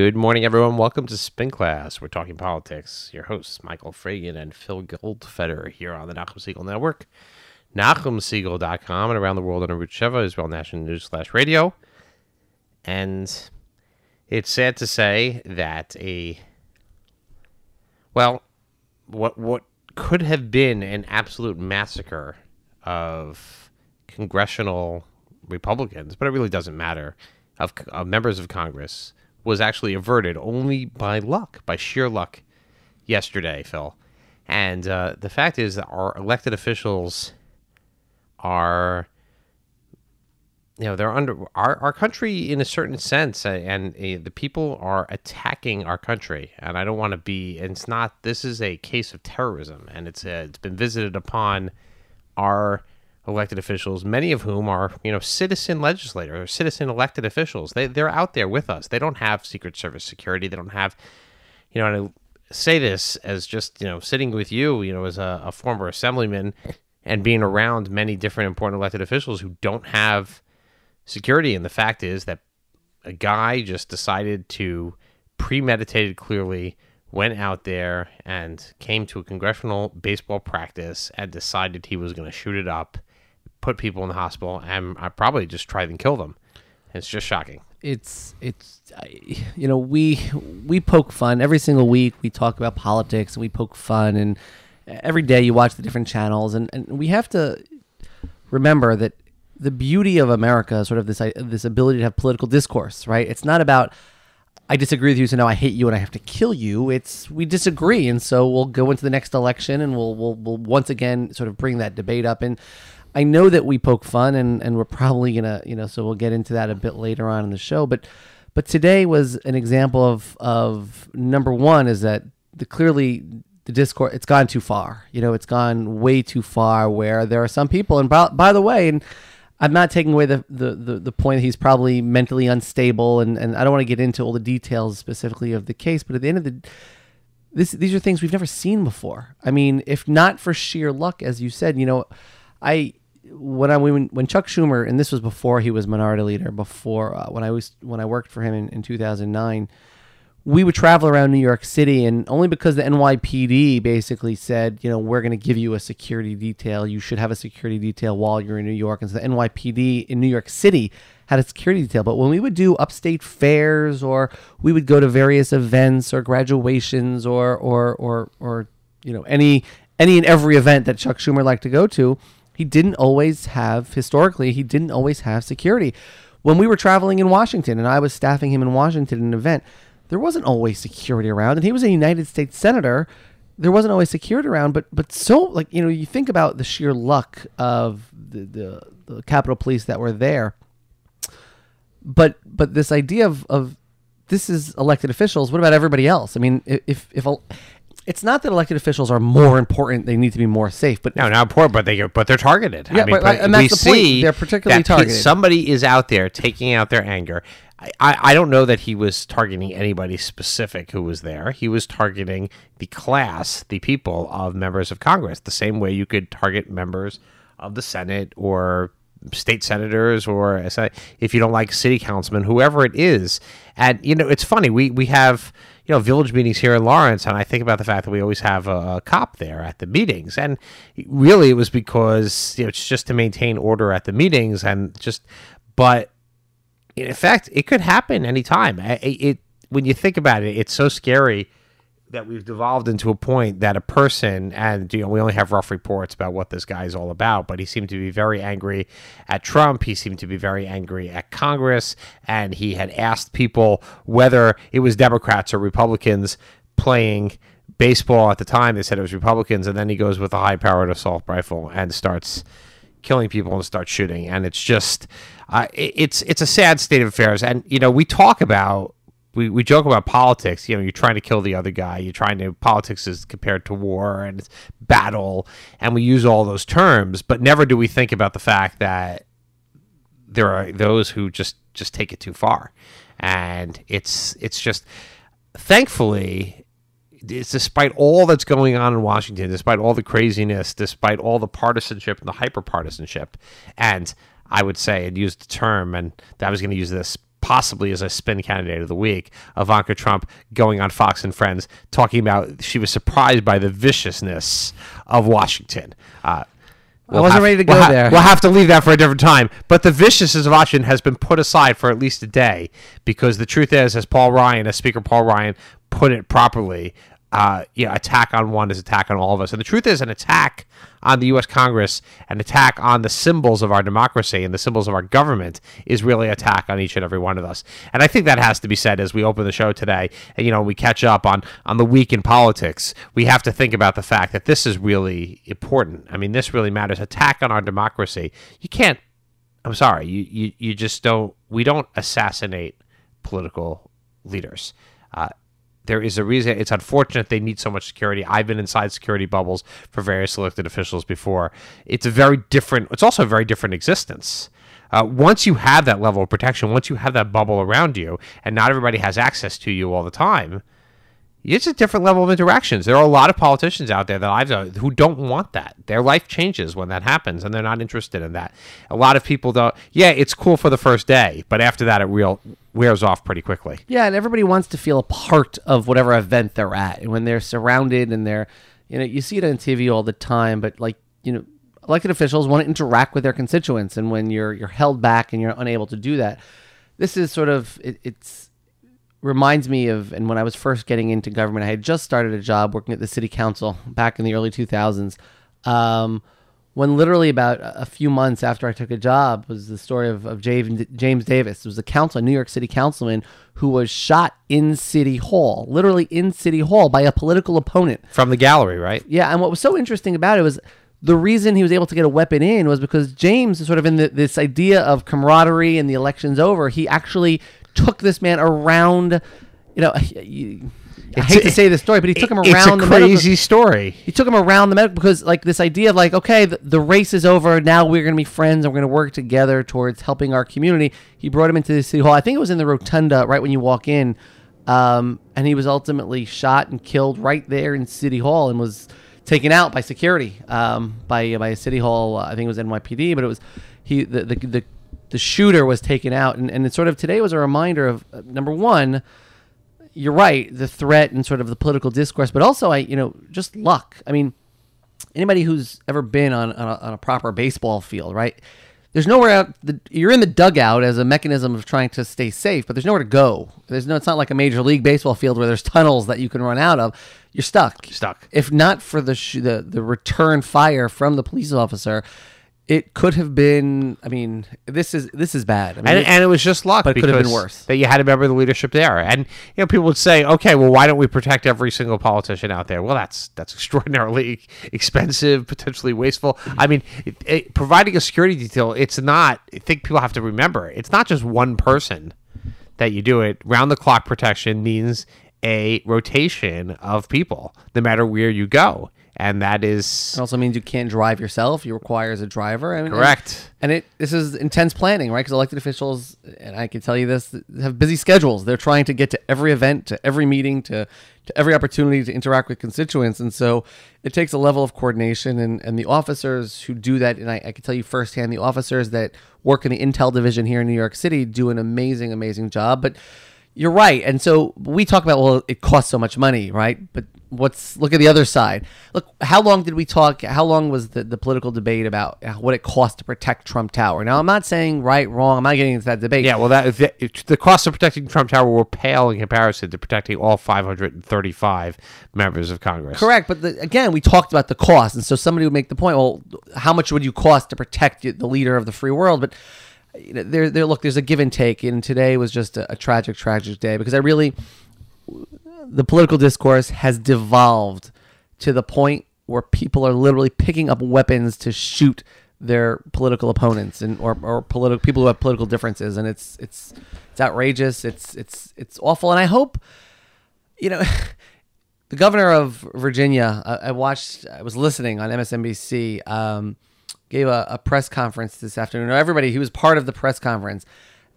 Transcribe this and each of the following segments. Good morning, everyone. Welcome to Spin Class. We're talking politics. Your hosts, Michael Fragin and Phil Goldfeder, here on the Nachumsegel Network, nachumsegel.com, and around the world on Arut Sheva, Israel National News/radio. And it's sad to say that what could have been an absolute massacre of congressional Republicans, but it really doesn't matter, of members of Congress, was actually averted only by luck, by sheer luck, yesterday, Phil. And the fact is that our elected officials are, they're under our country in a certain sense, and the people are attacking our country. And I don't want to be, and it's not, this is a case of terrorism, and it's been visited upon our elected officials, many of whom are, citizen legislators or citizen elected officials. They're out there with us. They don't have Secret Service security. They don't have, and I say this as just, sitting with you, as a former assemblyman and being around many different important elected officials who don't have security. And the fact is that a guy just decided to premeditated clearly went out there and came to a congressional baseball practice and decided he was going to shoot it up, put people in the hospital, and I probably just try and kill them. It's just shocking. We poke fun every single week. We talk about politics and we poke fun, and every day you watch the different channels, and we have to remember that the beauty of America is sort of this ability to have political discourse, right? It's not about, I disagree with you, so now I hate you and I have to kill you. It's, we disagree, and so we'll go into the next election and we'll once again sort of bring that debate up. And I know that we poke fun, and we're probably gonna, so we'll get into that a bit later on in the show. But today was an example of number one is that the discourse, it's gone too far. It's gone way too far, where there are some people, and by the way, and I'm not taking away the point that he's probably mentally unstable, and I don't want to get into all the details specifically of the case, but at the end of these are things we've never seen before. I mean, if not for sheer luck, as you said, when Chuck Schumer, and this was before he was minority leader, before when I worked for him in 2009, we would travel around New York City, and only because the NYPD basically said, we're going to give you a security detail. You should have a security detail while you're in New York. And so the NYPD in New York City had a security detail. But when we would do upstate fairs, or we would go to various events or graduations or any and every event that Chuck Schumer liked to go to, he didn't always have security. When we were traveling in Washington, and I was staffing him in Washington in an event, there wasn't always security around, and he was a United States senator. There wasn't always security around, but so, you think about the sheer luck of the Capitol Police that were there. But this idea of this is elected officials. What about everybody else? I mean, if it's not that elected officials are more important; they need to be more safe. But no, not important, but they're targeted. Yeah, I mean, and that's the point. They're particularly targeted. Somebody is out there taking out their anger. I don't know that he was targeting anybody specific who was there. He was targeting the class, the people of members of Congress, the same way you could target members of the Senate or state senators, or if you don't like city councilmen, whoever it is. And, it's funny. We have, village meetings here in Lawrence, and I think about the fact that we always have a cop there at the meetings. And really it was because, it's just to maintain order at the meetings and just, but in fact, it could happen anytime. When you think about it, it's so scary that we've devolved into a point that a person, and we only have rough reports about what this guy is all about, but he seemed to be very angry at Trump. He seemed to be very angry at Congress, and he had asked people whether it was Democrats or Republicans playing baseball at the time. They said it was Republicans, and then he goes with a high-powered assault rifle and starts killing people and start shooting. And it's just, it's a sad state of affairs. And, we talk about, we joke about politics, you're trying to kill the other guy. Politics is compared to war and it's battle. And we use all those terms, but never do we think about the fact that there are those who just take it too far. And it's just, thankfully, it's despite all that's going on in Washington, despite all the craziness, despite all the partisanship and the hyper partisanship, and I would say, and use the term, and I was going to use this possibly as a spin candidate of the week, Ivanka Trump going on Fox and Friends talking about she was surprised by the viciousness of Washington. I wasn't ready to go there. We'll have to leave that for a different time. But the viciousness of Washington has been put aside for at least a day, because the truth is, as Paul Ryan, as Speaker Paul Ryan put it properly, attack on one is attack on all of us. And the truth is, an attack on the U.S. Congress, an attack on the symbols of our democracy and the symbols of our government is really an attack on each and every one of us. And I think that has to be said as we open the show today. And, we catch up on the week in politics. We have to think about the fact that this is really important. I mean, this really matters. Attack on our democracy. You can't, I'm sorry, you just don't, we don't assassinate political leaders. There is a reason. It's unfortunate they need so much security. I've been inside security bubbles for various elected officials before. It's also a very different existence. Once you have that level of protection, once you have that bubble around you, and not everybody has access to you all the time, it's a different level of interactions. There are a lot of politicians out there that I've known who don't want that. Their life changes when that happens, and they're not interested in that. A lot of people don't. Yeah, it's cool for the first day, but after that, it wears off pretty quickly. Yeah, and everybody wants to feel a part of whatever event they're at, and when they're surrounded and they're, you see it on TV all the time. But elected officials want to interact with their constituents, and when you're held back and you're unable to do that, this is sort of it's. Reminds me of, and when I was first getting into government, I had just started a job working at the city council back in the early 2000s, when literally about a few months after I took a job was the story of James Davis. It was a New York City councilman who was shot in City Hall, literally in City Hall, by a political opponent. From the gallery, right? Yeah, and what was so interesting about it was the reason he was able to get a weapon in was because James is sort of in this idea of camaraderie and the election's over. He actually took this man around, I hate to say this story, but he took him around the medical. It's a crazy story. He took him around the medical because, this idea of, okay, the race is over. Now we're going to be friends and we're going to work together towards helping our community. He brought him into the city hall. I think it was in the rotunda right when you walk in, and he was ultimately shot and killed right there in City Hall and was taken out by security, by City Hall. I think it was NYPD, but it was the shooter was taken out, and it sort of today was a reminder of, number one, you're right, the threat and sort of the political discourse, but also just luck. I mean, anybody who's ever been on a proper baseball field, right? There's nowhere out. You're in the dugout as a mechanism of trying to stay safe, but there's nowhere to go. It's not like a Major League Baseball field where there's tunnels that you can run out of. You're stuck. If not for the return fire from the police officer, it could have been. I mean, this is bad. I mean, and it was just luck, but it could have been worse. That you had a member of the leadership there, and people would say, "Okay, well, why don't we protect every single politician out there?" Well, that's extraordinarily expensive, potentially wasteful. I mean, providing a security detail, it's not. I think people have to remember, it's not just one person that you do it. Round the clock protection means a rotation of people, no matter where you go. And that is. It also means you can't drive yourself. You require as a driver. I mean, correct. This is intense planning, right? Because elected officials, and I can tell you this, have busy schedules. They're trying to get to every event, to every meeting, to every opportunity to interact with constituents. And so it takes a level of coordination. And the officers who do that, and I can tell you firsthand, the officers that work in the Intel division here in New York City do an amazing, amazing job. But you're right. And so we talk about, well, it costs so much money, right? But look at the other side. Look, how long did we talk? How long was the political debate about what it cost to protect Trump Tower? Now, I'm not saying right, wrong. I'm not getting into that debate. Yeah, well, the cost of protecting Trump Tower will pale in comparison to protecting all 535 members of Congress. Correct. But again, we talked about the cost. And so somebody would make the point, well, how much would you cost to protect the leader of the free world? But there's a give and take. And today was just a tragic, tragic day because the political discourse has devolved to the point where people are literally picking up weapons to shoot their political opponents and or political people who have political differences, and it's outrageous. It's awful, and I hope the governor of Virginia. I was listening on MSNBC. Gave a press conference this afternoon. Everybody, he was part of the press conference,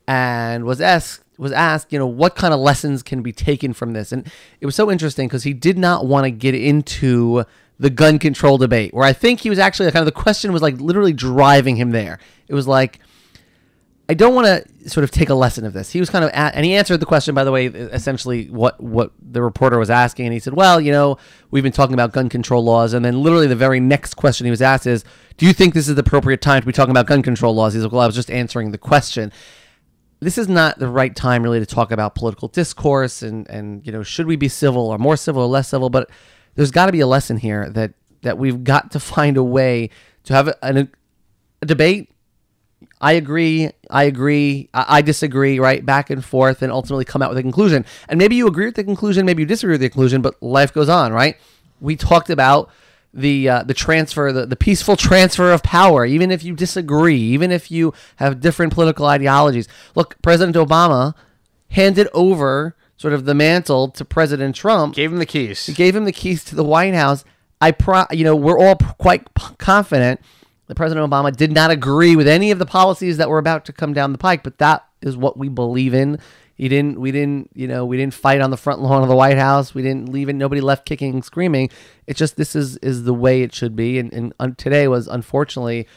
and was asked, what kind of lessons can be taken from this? And it was so interesting because he did not want to get into the gun control debate, where I think he was actually the question was literally driving him there. It was like, I don't want to sort of take a lesson of this. He was kind of at, and he answered the question, by the way, essentially what the reporter was asking. And he said, well, you know, we've been talking about gun control laws. And then literally the very next question he was asked is, do you think this is the appropriate time to be talking about gun control laws? He's like, well, I was just answering the question. This is not the right time really to talk about political discourse and you know, should we be civil or more civil or less civil? But there's got to be a lesson here that we've got to find a way to have a debate. I agree, I disagree, right? Back and forth, and ultimately come out with a conclusion. And maybe you agree with the conclusion, maybe you disagree with the conclusion, but life goes on, right? We talked about the transfer, the peaceful transfer of power, even if you disagree, even if you have different political ideologies. Look, President Obama handed over sort of the mantle to President Trump. Gave him the keys. Gave him the keys to the White House. We're all quite confident that President Obama did not agree with any of the policies that were about to come down the pike, but that is what we believe in. We didn't fight on the front lawn of the White House. We didn't leave it. Nobody left kicking and screaming. It's just, this is the way it should be. And today was unfortunately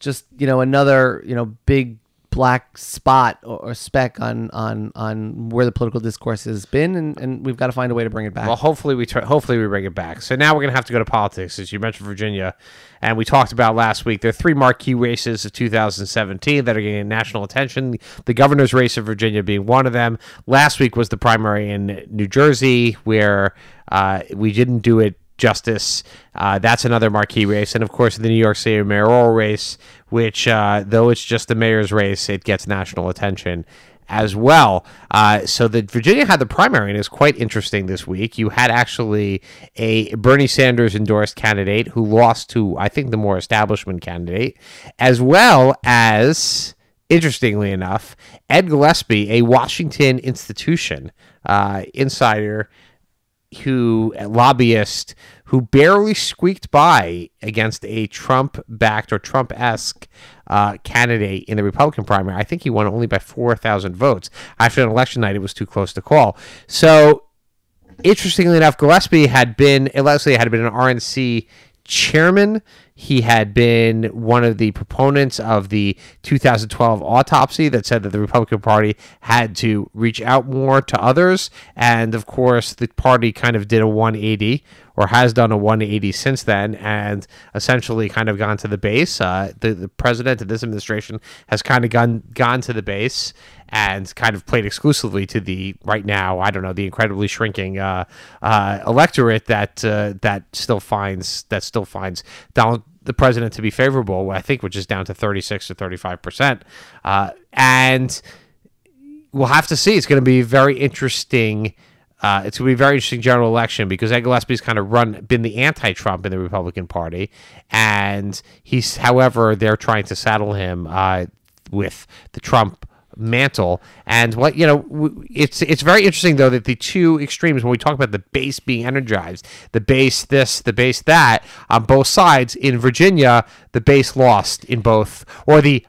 just, another, big black spot or speck on where the political discourse has been. And we've got to find a way to bring it back. Well, hopefully we bring it back. So now we're going to have to go to politics, as you mentioned, Virginia. And we talked about last week, there are three marquee races of 2017 that are getting national attention. The governor's race of Virginia being one of them. Last week was the primary in New Jersey, where we didn't do it justice. That's another marquee race. And of course, the New York City mayoral race, which though it's just the mayor's race, it gets national attention as well. So the Virginia had the primary, and it's quite interesting this week. You had actually a Bernie Sanders endorsed candidate who lost to, I think, the more establishment candidate, as well as, interestingly enough, Ed Gillespie, a Washington institution insider, lobbyist, who barely squeaked by against a Trump-backed or Trump-esque candidate in the Republican primary. I think he won only by 4,000 votes. After an election night, it was too close to call. So, interestingly enough, Gillespie had been an RNC chairman. He had been one of the proponents of the 2012 autopsy that said that the Republican Party had to reach out more to others. And of course, the party kind of did a 180, or has done a 180 since then, and essentially kind of gone to the base. The president of this administration has kind of gone to the base and kind of played exclusively to the, right now, I don't know, the incredibly shrinking electorate that still finds Donald, the president, to be favorable, I think, which is down to 36 to 35%. And we'll have to see. It's going to be very interesting. It's going to be a very interesting general election, because Ed Gillespie's kind of been the anti-Trump in the Republican Party. And however, they're trying to saddle him with the Trump mantle. And it's very interesting, though, that the two extremes, when we talk about the base being energized, the base this, the base that, on both sides, in Virginia, the base lost in both, or the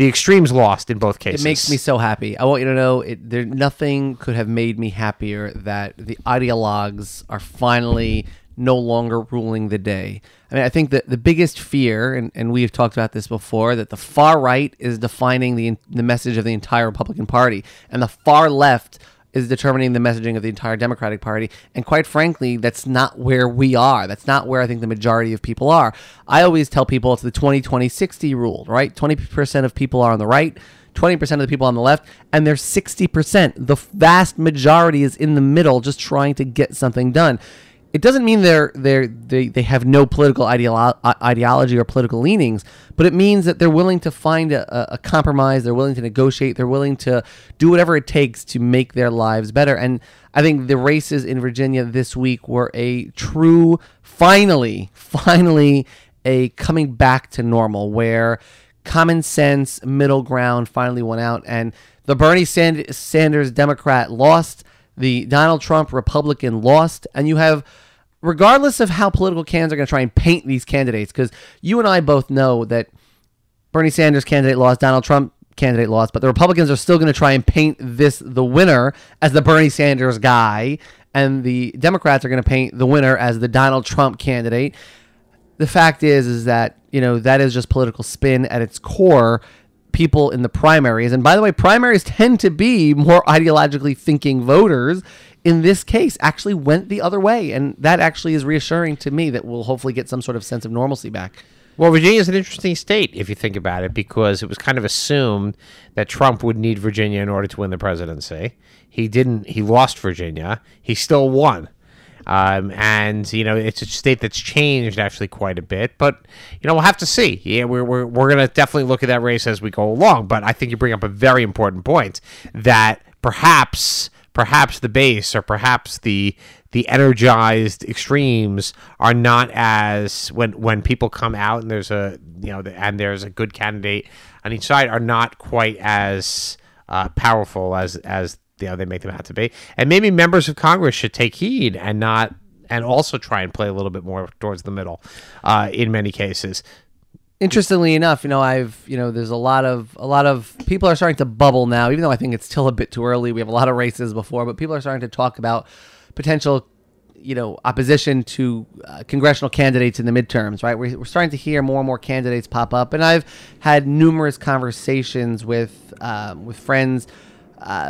extremes lost in both cases. It makes me so happy. I want you to know, nothing could have made me happier that the ideologues are finally no longer ruling the day. I mean, I think that the biggest fear, and we've talked about this before, that the far right is defining the message of the entire Republican Party, and the far left is determining the messaging of the entire Democratic Party. And quite frankly, that's not where we are. That's not where I think the majority of people are. I always tell people it's the 20-20-60 rule, right? 20% of people are on the right, 20% of the people on the left, and there's 60%. The vast majority is in the middle, just trying to get something done. It doesn't mean they have no political ideology or political leanings, but it means that they're willing to find a compromise, they're willing to negotiate, they're willing to do whatever it takes to make their lives better. And I think the races in Virginia this week were a true, finally, a coming back to normal, where common sense, middle ground finally won out, and the Bernie Sanders Democrat lost. The Donald Trump Republican lost, and you have, regardless of how political cans are going to try and paint these candidates, because you and I both know that Bernie Sanders candidate lost, Donald Trump candidate lost, but the Republicans are still going to try and paint the winner as the Bernie Sanders guy, and the Democrats are going to paint the winner as the Donald Trump candidate. The fact is that that is just political spin at its core. people in the primaries. And by the way, primaries tend to be more ideologically thinking voters. In this case, actually went the other way. And that actually is reassuring to me that we'll hopefully get some sort of sense of normalcy back. Well, Virginia is an interesting state, if you think about it, because it was kind of assumed that Trump would need Virginia in order to win the presidency. He didn't. He lost Virginia. He still won. And, you know, it's a state that's changed actually quite a bit. But, you know, we'll have to see. Yeah, we're going to definitely look at that race as we go along. But I think you bring up a very important point that perhaps the base or perhaps the energized extremes are not as when people come out and there's a, you know, and there's a good candidate on each side, are not quite as powerful as you know, they make them out to be. And maybe members of Congress should take heed and not, and also try and play a little bit more towards the middle in many cases. Interestingly enough, you know, there's a lot of people are starting to bubble now, even though I think it's still a bit too early. We have a lot of races before, but people are starting to talk about potential, you know, opposition to congressional candidates in the midterms, right? We're starting to hear more and more candidates pop up. And I've had numerous conversations with friends,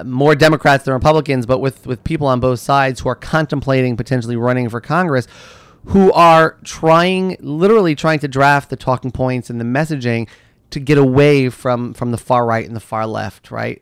more Democrats than Republicans, but with people on both sides who are contemplating potentially running for Congress, who are literally trying to draft the talking points and the messaging to get away from the far right and the far left, right?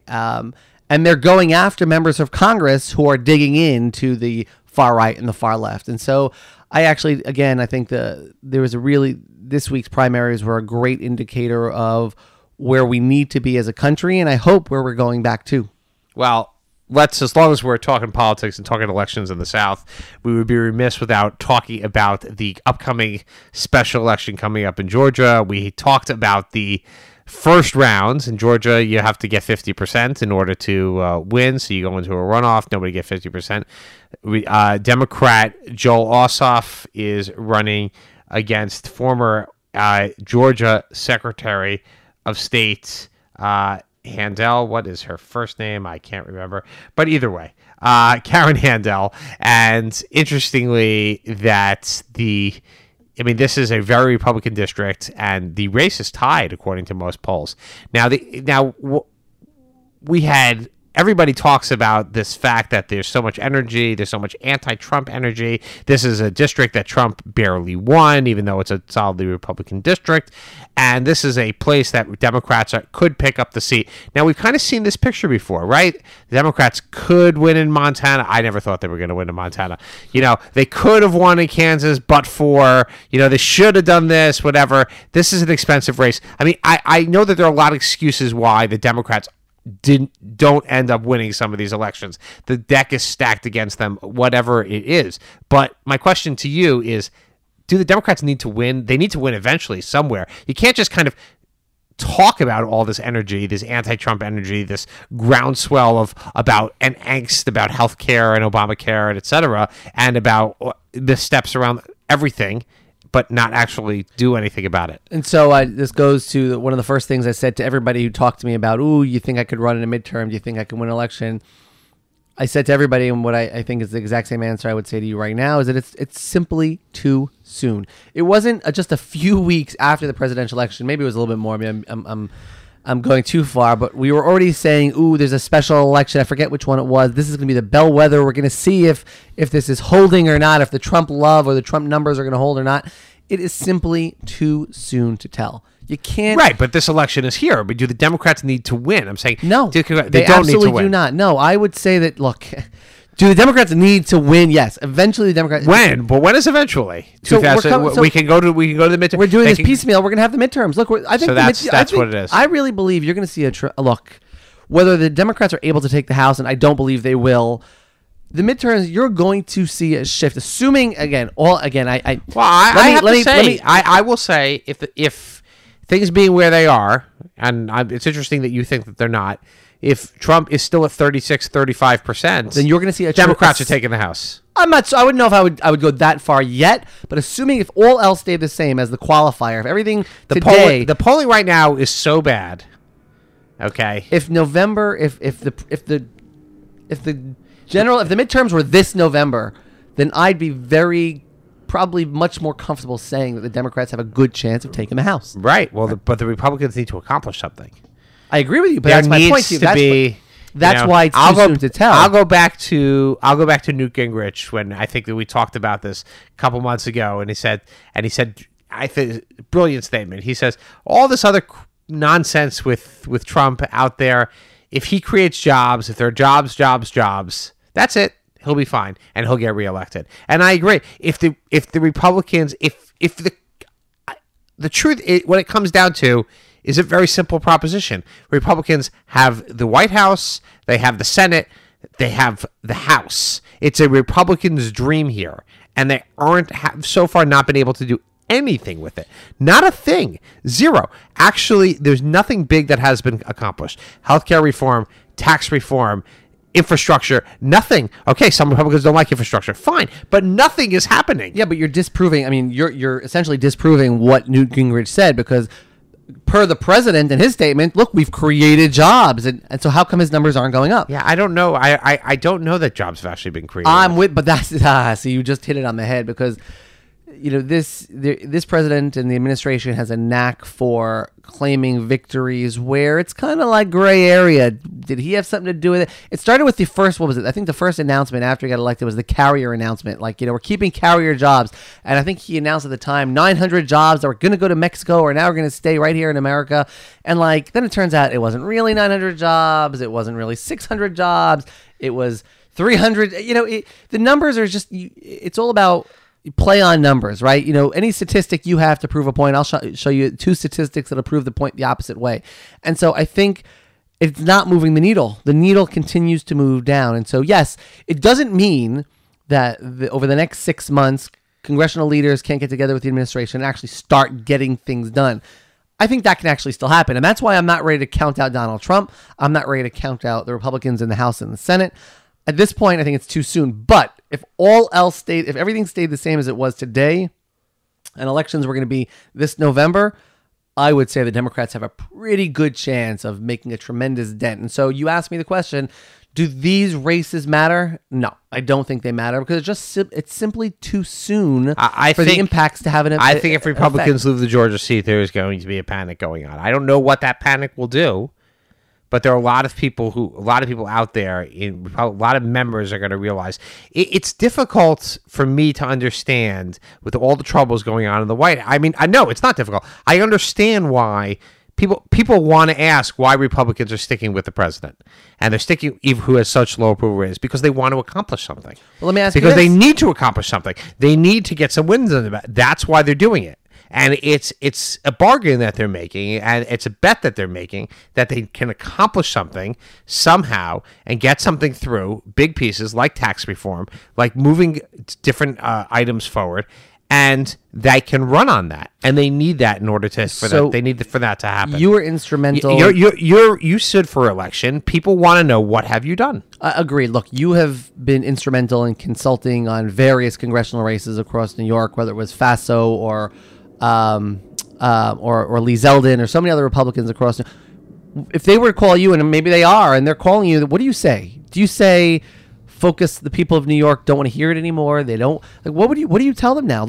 And they're going after members of Congress who are digging into the far right and the far left. And so I think this week's primaries were a great indicator of where we need to be as a country, and I hope where we're going back to. Well, as long as we're talking politics and talking elections in the South, we would be remiss without talking about the upcoming special election coming up in Georgia. We talked about the first rounds in Georgia. You have to get 50% in order to win, so you go into a runoff. Nobody get 50%. Democrat Joel Ossoff is running against former Georgia Secretary of State Handel. What is her first name? I can't remember. But either way, Karen Handel. And interestingly, this is a very Republican district, and the race is tied, according to most polls. Everybody talks about this fact that there's so much energy, there's so much anti-Trump energy. This is a district that Trump barely won, even though it's a solidly Republican district. And this is a place that Democrats could pick up the seat. Now, we've kind of seen this picture before, right? The Democrats could win in Montana. I never thought they were going to win in Montana. You know, they could have won in Kansas, but for, you know, they should have done this, whatever. This is an expensive race. I mean, I know that there are a lot of excuses why the Democrats don't end up winning some of these elections. The deck is stacked against them, whatever it is. But my question to you is, do the Democrats need to win? They need to win eventually somewhere. You can't just kind of talk about all this energy, this anti-Trump energy, this groundswell and angst about healthcare and Obamacare and et cetera, and about the steps around everything, but not actually do anything about it. And so this goes to one of the first things I said to everybody who talked to me about, you think I could run in a midterm? Do you think I can win an election? I said to everybody, and what I think is the exact same answer I would say to you right now, is that it's simply too soon. It wasn't just a few weeks after the presidential election. Maybe it was a little bit more. I mean, I'm going too far, but we were already saying, there's a special election. I forget which one it was. This is going to be the bellwether. We're going to see if this is holding or not, if the Trump love or the Trump numbers are going to hold or not. It is simply too soon to tell. You can't. Right, but this election is here. But do the Democrats need to win? I'm saying no. They don't absolutely need to win. Do not. No, I would say that, look, do the Democrats need to win? Yes, eventually the Democrats. When? But when is eventually? We can go to the midterms. We're doing this piecemeal. We're going to have the midterms. Look, I think that's what it is. I really believe you're going to see look. Whether the Democrats are able to take the House, and I don't believe they will. The midterms, you're going to see a shift, assuming I will say if things being where they are, and it's interesting that you think that they're not. If Trump is still at 35%, then you're going to see Democrats are taking the House. I'm not. So I wouldn't know if I would go that far yet. But assuming if all else stayed the same as the qualifier, if everything the polling right now is so bad. Okay. If November, if the midterms were this November, then I'd be probably much more comfortable saying that the Democrats have a good chance of taking the House. Right. Well, but the Republicans need to accomplish something. I agree with you, but that's my point. That's why it's too soon to tell. I'll go back to Newt Gingrich when I think that we talked about this a couple months ago, and he said, I think brilliant statement. He says all this other nonsense with Trump out there. If he creates jobs, if there are jobs, that's it. He'll be fine, and he'll get reelected. And I agree. If the Republicans, if the truth, what it comes down to is a very simple proposition. Republicans have the White House, they have the Senate, they have the House. It's a Republican's dream here, and they have so far not been able to do anything with it. Not a thing. Zero. Actually, there's nothing big that has been accomplished. Healthcare reform, tax reform, infrastructure, nothing. Okay, some Republicans don't like infrastructure. Fine, but nothing is happening. Yeah, but you're disproving, I mean, you're essentially disproving what Newt Gingrich said, because per the president and his statement, look, we've created jobs, and so how come his numbers aren't going up? Yeah, I don't know. I don't know that jobs have actually been created. So you just hit it on the head, because you know this president and the administration has a knack for claiming victories where it's kind of like gray area. Did he have something to do with it? It started with the first, what was it? I think the first announcement after he got elected was the Carrier announcement. Like, you know, we're keeping Carrier jobs. And I think he announced at the time 900 jobs that were going to go to Mexico or now we're going to stay right here in America. And like, then it turns out it wasn't really 900 jobs. It wasn't really 600 jobs. It was 300. You know, the numbers are just, it's all about play on numbers, right? You know, any statistic you have to prove a point. I'll show you two statistics that'll prove the point the opposite way. And so I think it's not moving the needle. The needle continues to move down. And so, yes, it doesn't mean that over the next 6 months, congressional leaders can't get together with the administration and actually start getting things done. I think that can actually still happen. And that's why I'm not ready to count out Donald Trump. I'm not ready to count out the Republicans in the House and the Senate. At this point, I think it's too soon. But if all else stayed, if everything stayed the same as it was today, and elections were going to be this November, I would say the Democrats have a pretty good chance of making a tremendous dent. And so you asked me the question, do these races matter? No, I don't think they matter, because it's just simply too soon for the impacts to have an effect. I think if Republicans lose the Georgia seat, there's going to be a panic going on. I don't know what that panic will do. But there are a lot of people out there, a lot of members are going to realize it's difficult for me to understand with all the troubles going on in the White House. I mean, I know it's not difficult. I understand why people want to ask why Republicans are sticking with the president, and they're sticking who has such low approval ratings, because they want to accomplish something. Well, let me ask you this. Because they need to accomplish something. They need to get some wins in the back. That's why they're doing it. And it's a bargain that they're making, and it's a bet that they're making that they can accomplish something somehow and get something through, big pieces like tax reform, like moving different items forward, and they can run on that. And they need that in order to for that to happen. You were instrumental. You stood for election. People want to know, what have you done? Agreed. Look, you have been instrumental in consulting on various congressional races across New York, whether it was FASO or Lee Zeldin or so many other Republicans across. If they were to call you, and maybe they are, and they're calling you, what do you say? Do you say, focus, the people of New York don't want to hear it anymore? They don't. Like, what do you tell them now?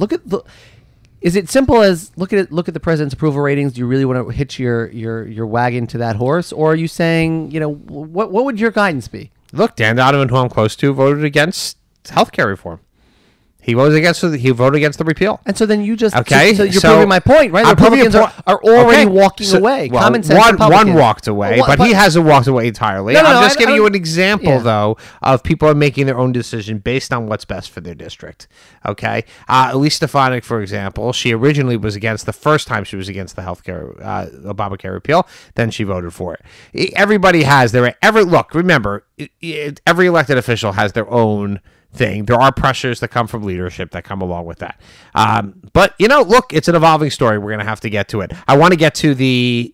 Is it simple as look at the president's approval ratings? Do you really want to hitch your wagon to that horse, or are you saying, you know, what would your guidance be? Look, Dan Adam, who I'm close to, voted against healthcare reform. He voted against the repeal. And so then you just so you're proving my point, right? The Republicans are already walking away. Well, common sense. One walked away, but he hasn't walked away entirely. I'm just giving you an example, though, of people are making their own decision based on what's best for their district. Okay, Elise Stefanik, for example, she originally was against the first time she was against the healthcare Obamacare repeal. Then she voted for it. Everybody has their look. Remember, every elected official has their own thing. There are pressures that come from leadership that come along with that. But, you know, look, it's an evolving story. We're going to have to get to it. I want to get to the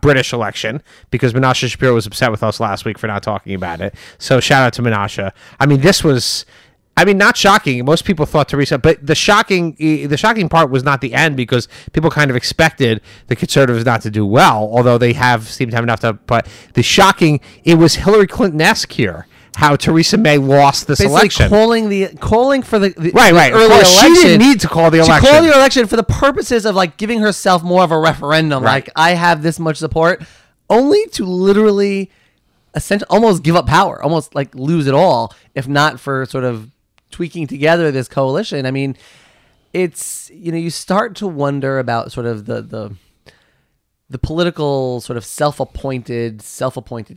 British election, because Minasha Shapiro was upset with us last week for not talking about it. So shout out to Minasha. I mean, this was, I mean, not shocking. Most people thought Theresa, but the shocking part was not the end, because people kind of expected the Conservatives not to do well, although they seem to have enough to, but the shocking, it was Hillary Clinton-esque here. How Theresa May lost this election, calling for the early election. She didn't need to call the election. She called the election for the purposes of like giving herself more of a referendum. Right. Like, I have this much support. only to literally essentially almost give up power, almost like lose it all, if not for sort of tweaking together this coalition. I mean, it's, you know, you start to wonder about sort of the political sort of self-appointed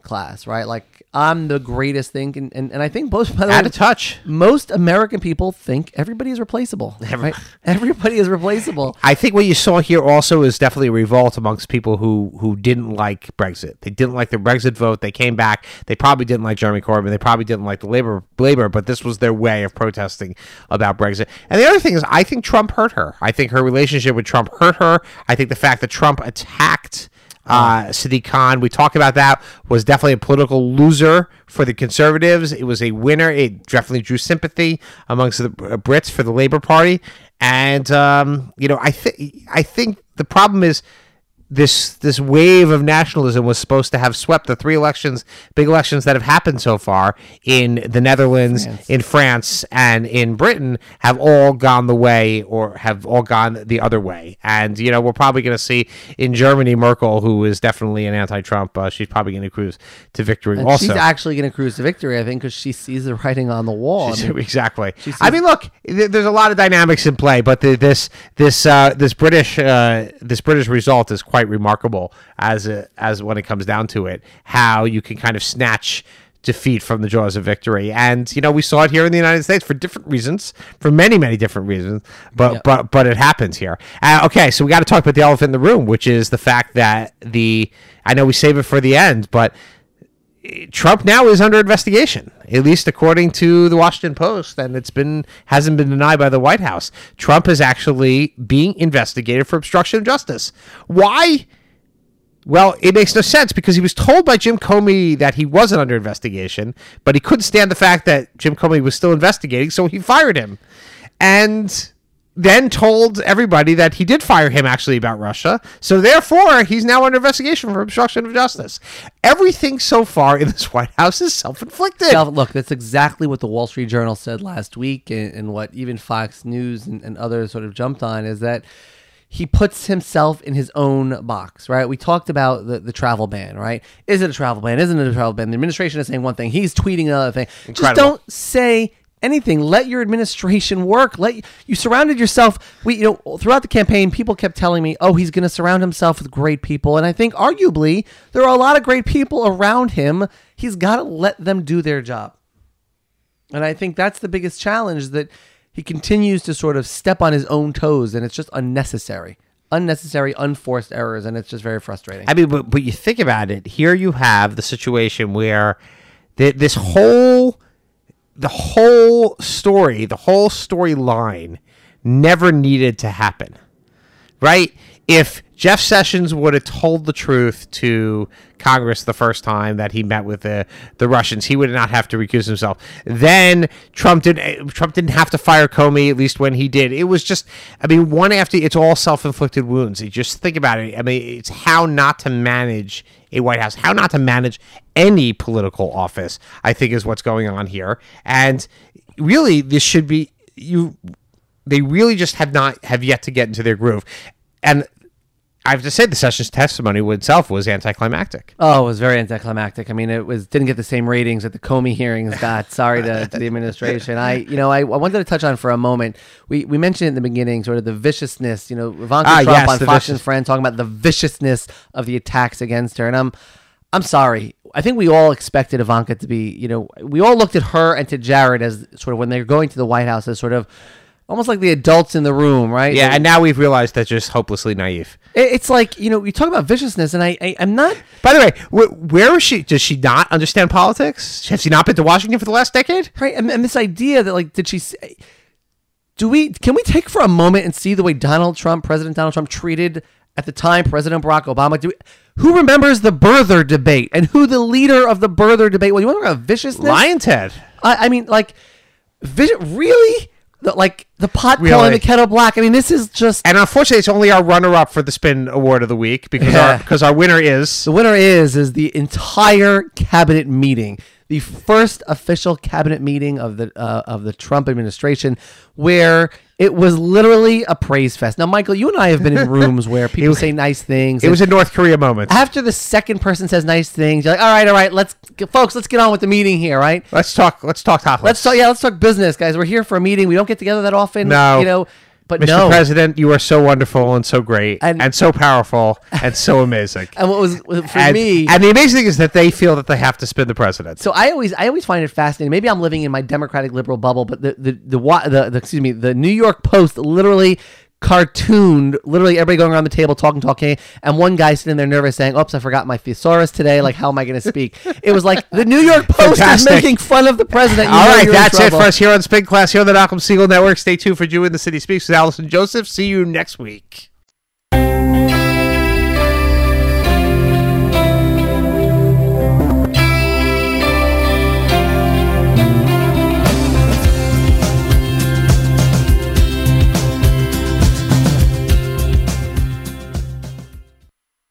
class, right? Like, I'm the greatest thing. And I think both, by the way, out of touch. Most American people think everybody is replaceable. Right? Everybody is replaceable. I think what you saw here also is definitely a revolt amongst people who didn't like Brexit. They didn't like the Brexit vote. They came back. They probably didn't like Jeremy Corbyn. They probably didn't like the Labour, but this was their way of protesting about Brexit. And the other thing is, I think Trump hurt her. I think her relationship with Trump hurt her. I think the fact that Trump attacked Sadiq Khan, we talked about that, was definitely a political loser for the Conservatives. It was a winner. It definitely drew sympathy amongst the Brits for the Labour Party. And you know, I think the problem is this wave of nationalism was supposed to have swept the three elections, big elections that have happened so far in the Netherlands, in France, and in Britain, have all gone the way, or have all gone the other way. And, you know, we're probably going to see in Germany, Merkel, who is definitely an anti-Trump, she's probably going to cruise to victory and also. She's actually going to cruise to victory, I think, because she sees the writing on the wall. I mean, exactly. I mean, look, there's a lot of dynamics in play, but this British result is quite remarkable as when it comes down to it, how you can kind of snatch defeat from the jaws of victory. And, you know, we saw it here in the United States for different reasons, for many, many different reasons, but it happens here. Okay, so we got to talk about the elephant in the room, which is the fact that I know we save it for the end, but Trump now is under investigation, at least according to the Washington Post, and hasn't been denied by the White House. Trump is actually being investigated for obstruction of justice. Why? Well, it makes no sense, because he was told by Jim Comey that he wasn't under investigation, but he couldn't stand the fact that Jim Comey was still investigating, so he fired him. And then told everybody that he did fire him actually about Russia. So therefore, he's now under investigation for obstruction of justice. Everything so far in this White House is self-inflicted. Look, that's exactly what the Wall Street Journal said last week, and what even Fox News and others sort of jumped on, is that he puts himself in his own box, right? We talked about the travel ban, right? Is it a travel ban? Isn't it a travel ban? The administration is saying one thing. He's tweeting another thing. Incredible. Just don't say anything. Let your administration work. You surrounded yourself. Throughout the campaign, people kept telling me, "Oh, he's going to surround himself with great people," and I think arguably there are a lot of great people around him. He's got to let them do their job, and I think that's the biggest challenge, that he continues to sort of step on his own toes, and it's just unnecessary, unforced errors, and it's just very frustrating. I mean, but you think about it. Here you have the situation where the whole story, the whole storyline never needed to happen, right? If Jeff Sessions would have told the truth to Congress the first time that he met with the Russians, he would not have to recuse himself. Then Trump didn't have to fire Comey, at least when he did. It was just, I mean, it's all self-inflicted wounds. You just think about it. I mean, it's how not to manage a White House, how not to manage any political office, I think, is what's going on here. And really, this should be, they really just have yet to get into their groove. And I have to say, the Sessions testimony itself was anticlimactic. Oh, it was very anticlimactic. I mean, didn't get the same ratings that the Comey hearings got. Sorry to the administration. I wanted to touch on for a moment. We mentioned in the beginning sort of the viciousness. You know, Ivanka Trump on Fox and Friends talking about the viciousness of the attacks against her, and I'm sorry. I think we all expected Ivanka to be. You know, we all looked at her and to Jared as sort of, when they're going to the White House, as sort of almost like the adults in the room, right? Yeah, and now we've realized that's just hopelessly naive. It's like, you know, we talk about viciousness, and I'm not... By the way, where is she? Does she not understand politics? Has she not been to Washington for the last decade? Right, and this idea that, like, did she... Can we take for a moment and see the way President Donald Trump treated, at the time, President Barack Obama? Who remembers the birther debate? And who the leader of the birther debate? Well, you want to talk about viciousness? Lion Ted. I mean, like, really... Like the pot calling the kettle black. I mean, this is just... And unfortunately, it's only our runner-up for the Spin Award of the Week, because our winner is... The winner is the entire cabinet meeting, the first official cabinet meeting of the Trump administration, where It was literally a praise fest. Now, Michael, you and I have been in rooms where people say nice things. It was a North Korea moment. After the second person says nice things, you're like, all right, let's get on with the meeting here, right? Let's talk topics. Let's talk business, guys. We're here for a meeting. We don't get together that often. No. You know, but Mr. President, you are so wonderful and so great and so powerful and so amazing. And what was for me, and the amazing thing is that they feel that they have to spin the president. So I always find it fascinating. Maybe I'm living in my Democratic liberal bubble, but the New York Post literally cartooned everybody going around the table talking, and one guy sitting there nervous saying, oops, I forgot my thesaurus today, like how am I going to speak? It was like the New York Post Fantastic. Is making fun of the president. All right, that's it for us here on Spin Class here on the Malcolm Siegel Network. Stay tuned for Jew in the City Speaks with Allison Joseph. See you next week.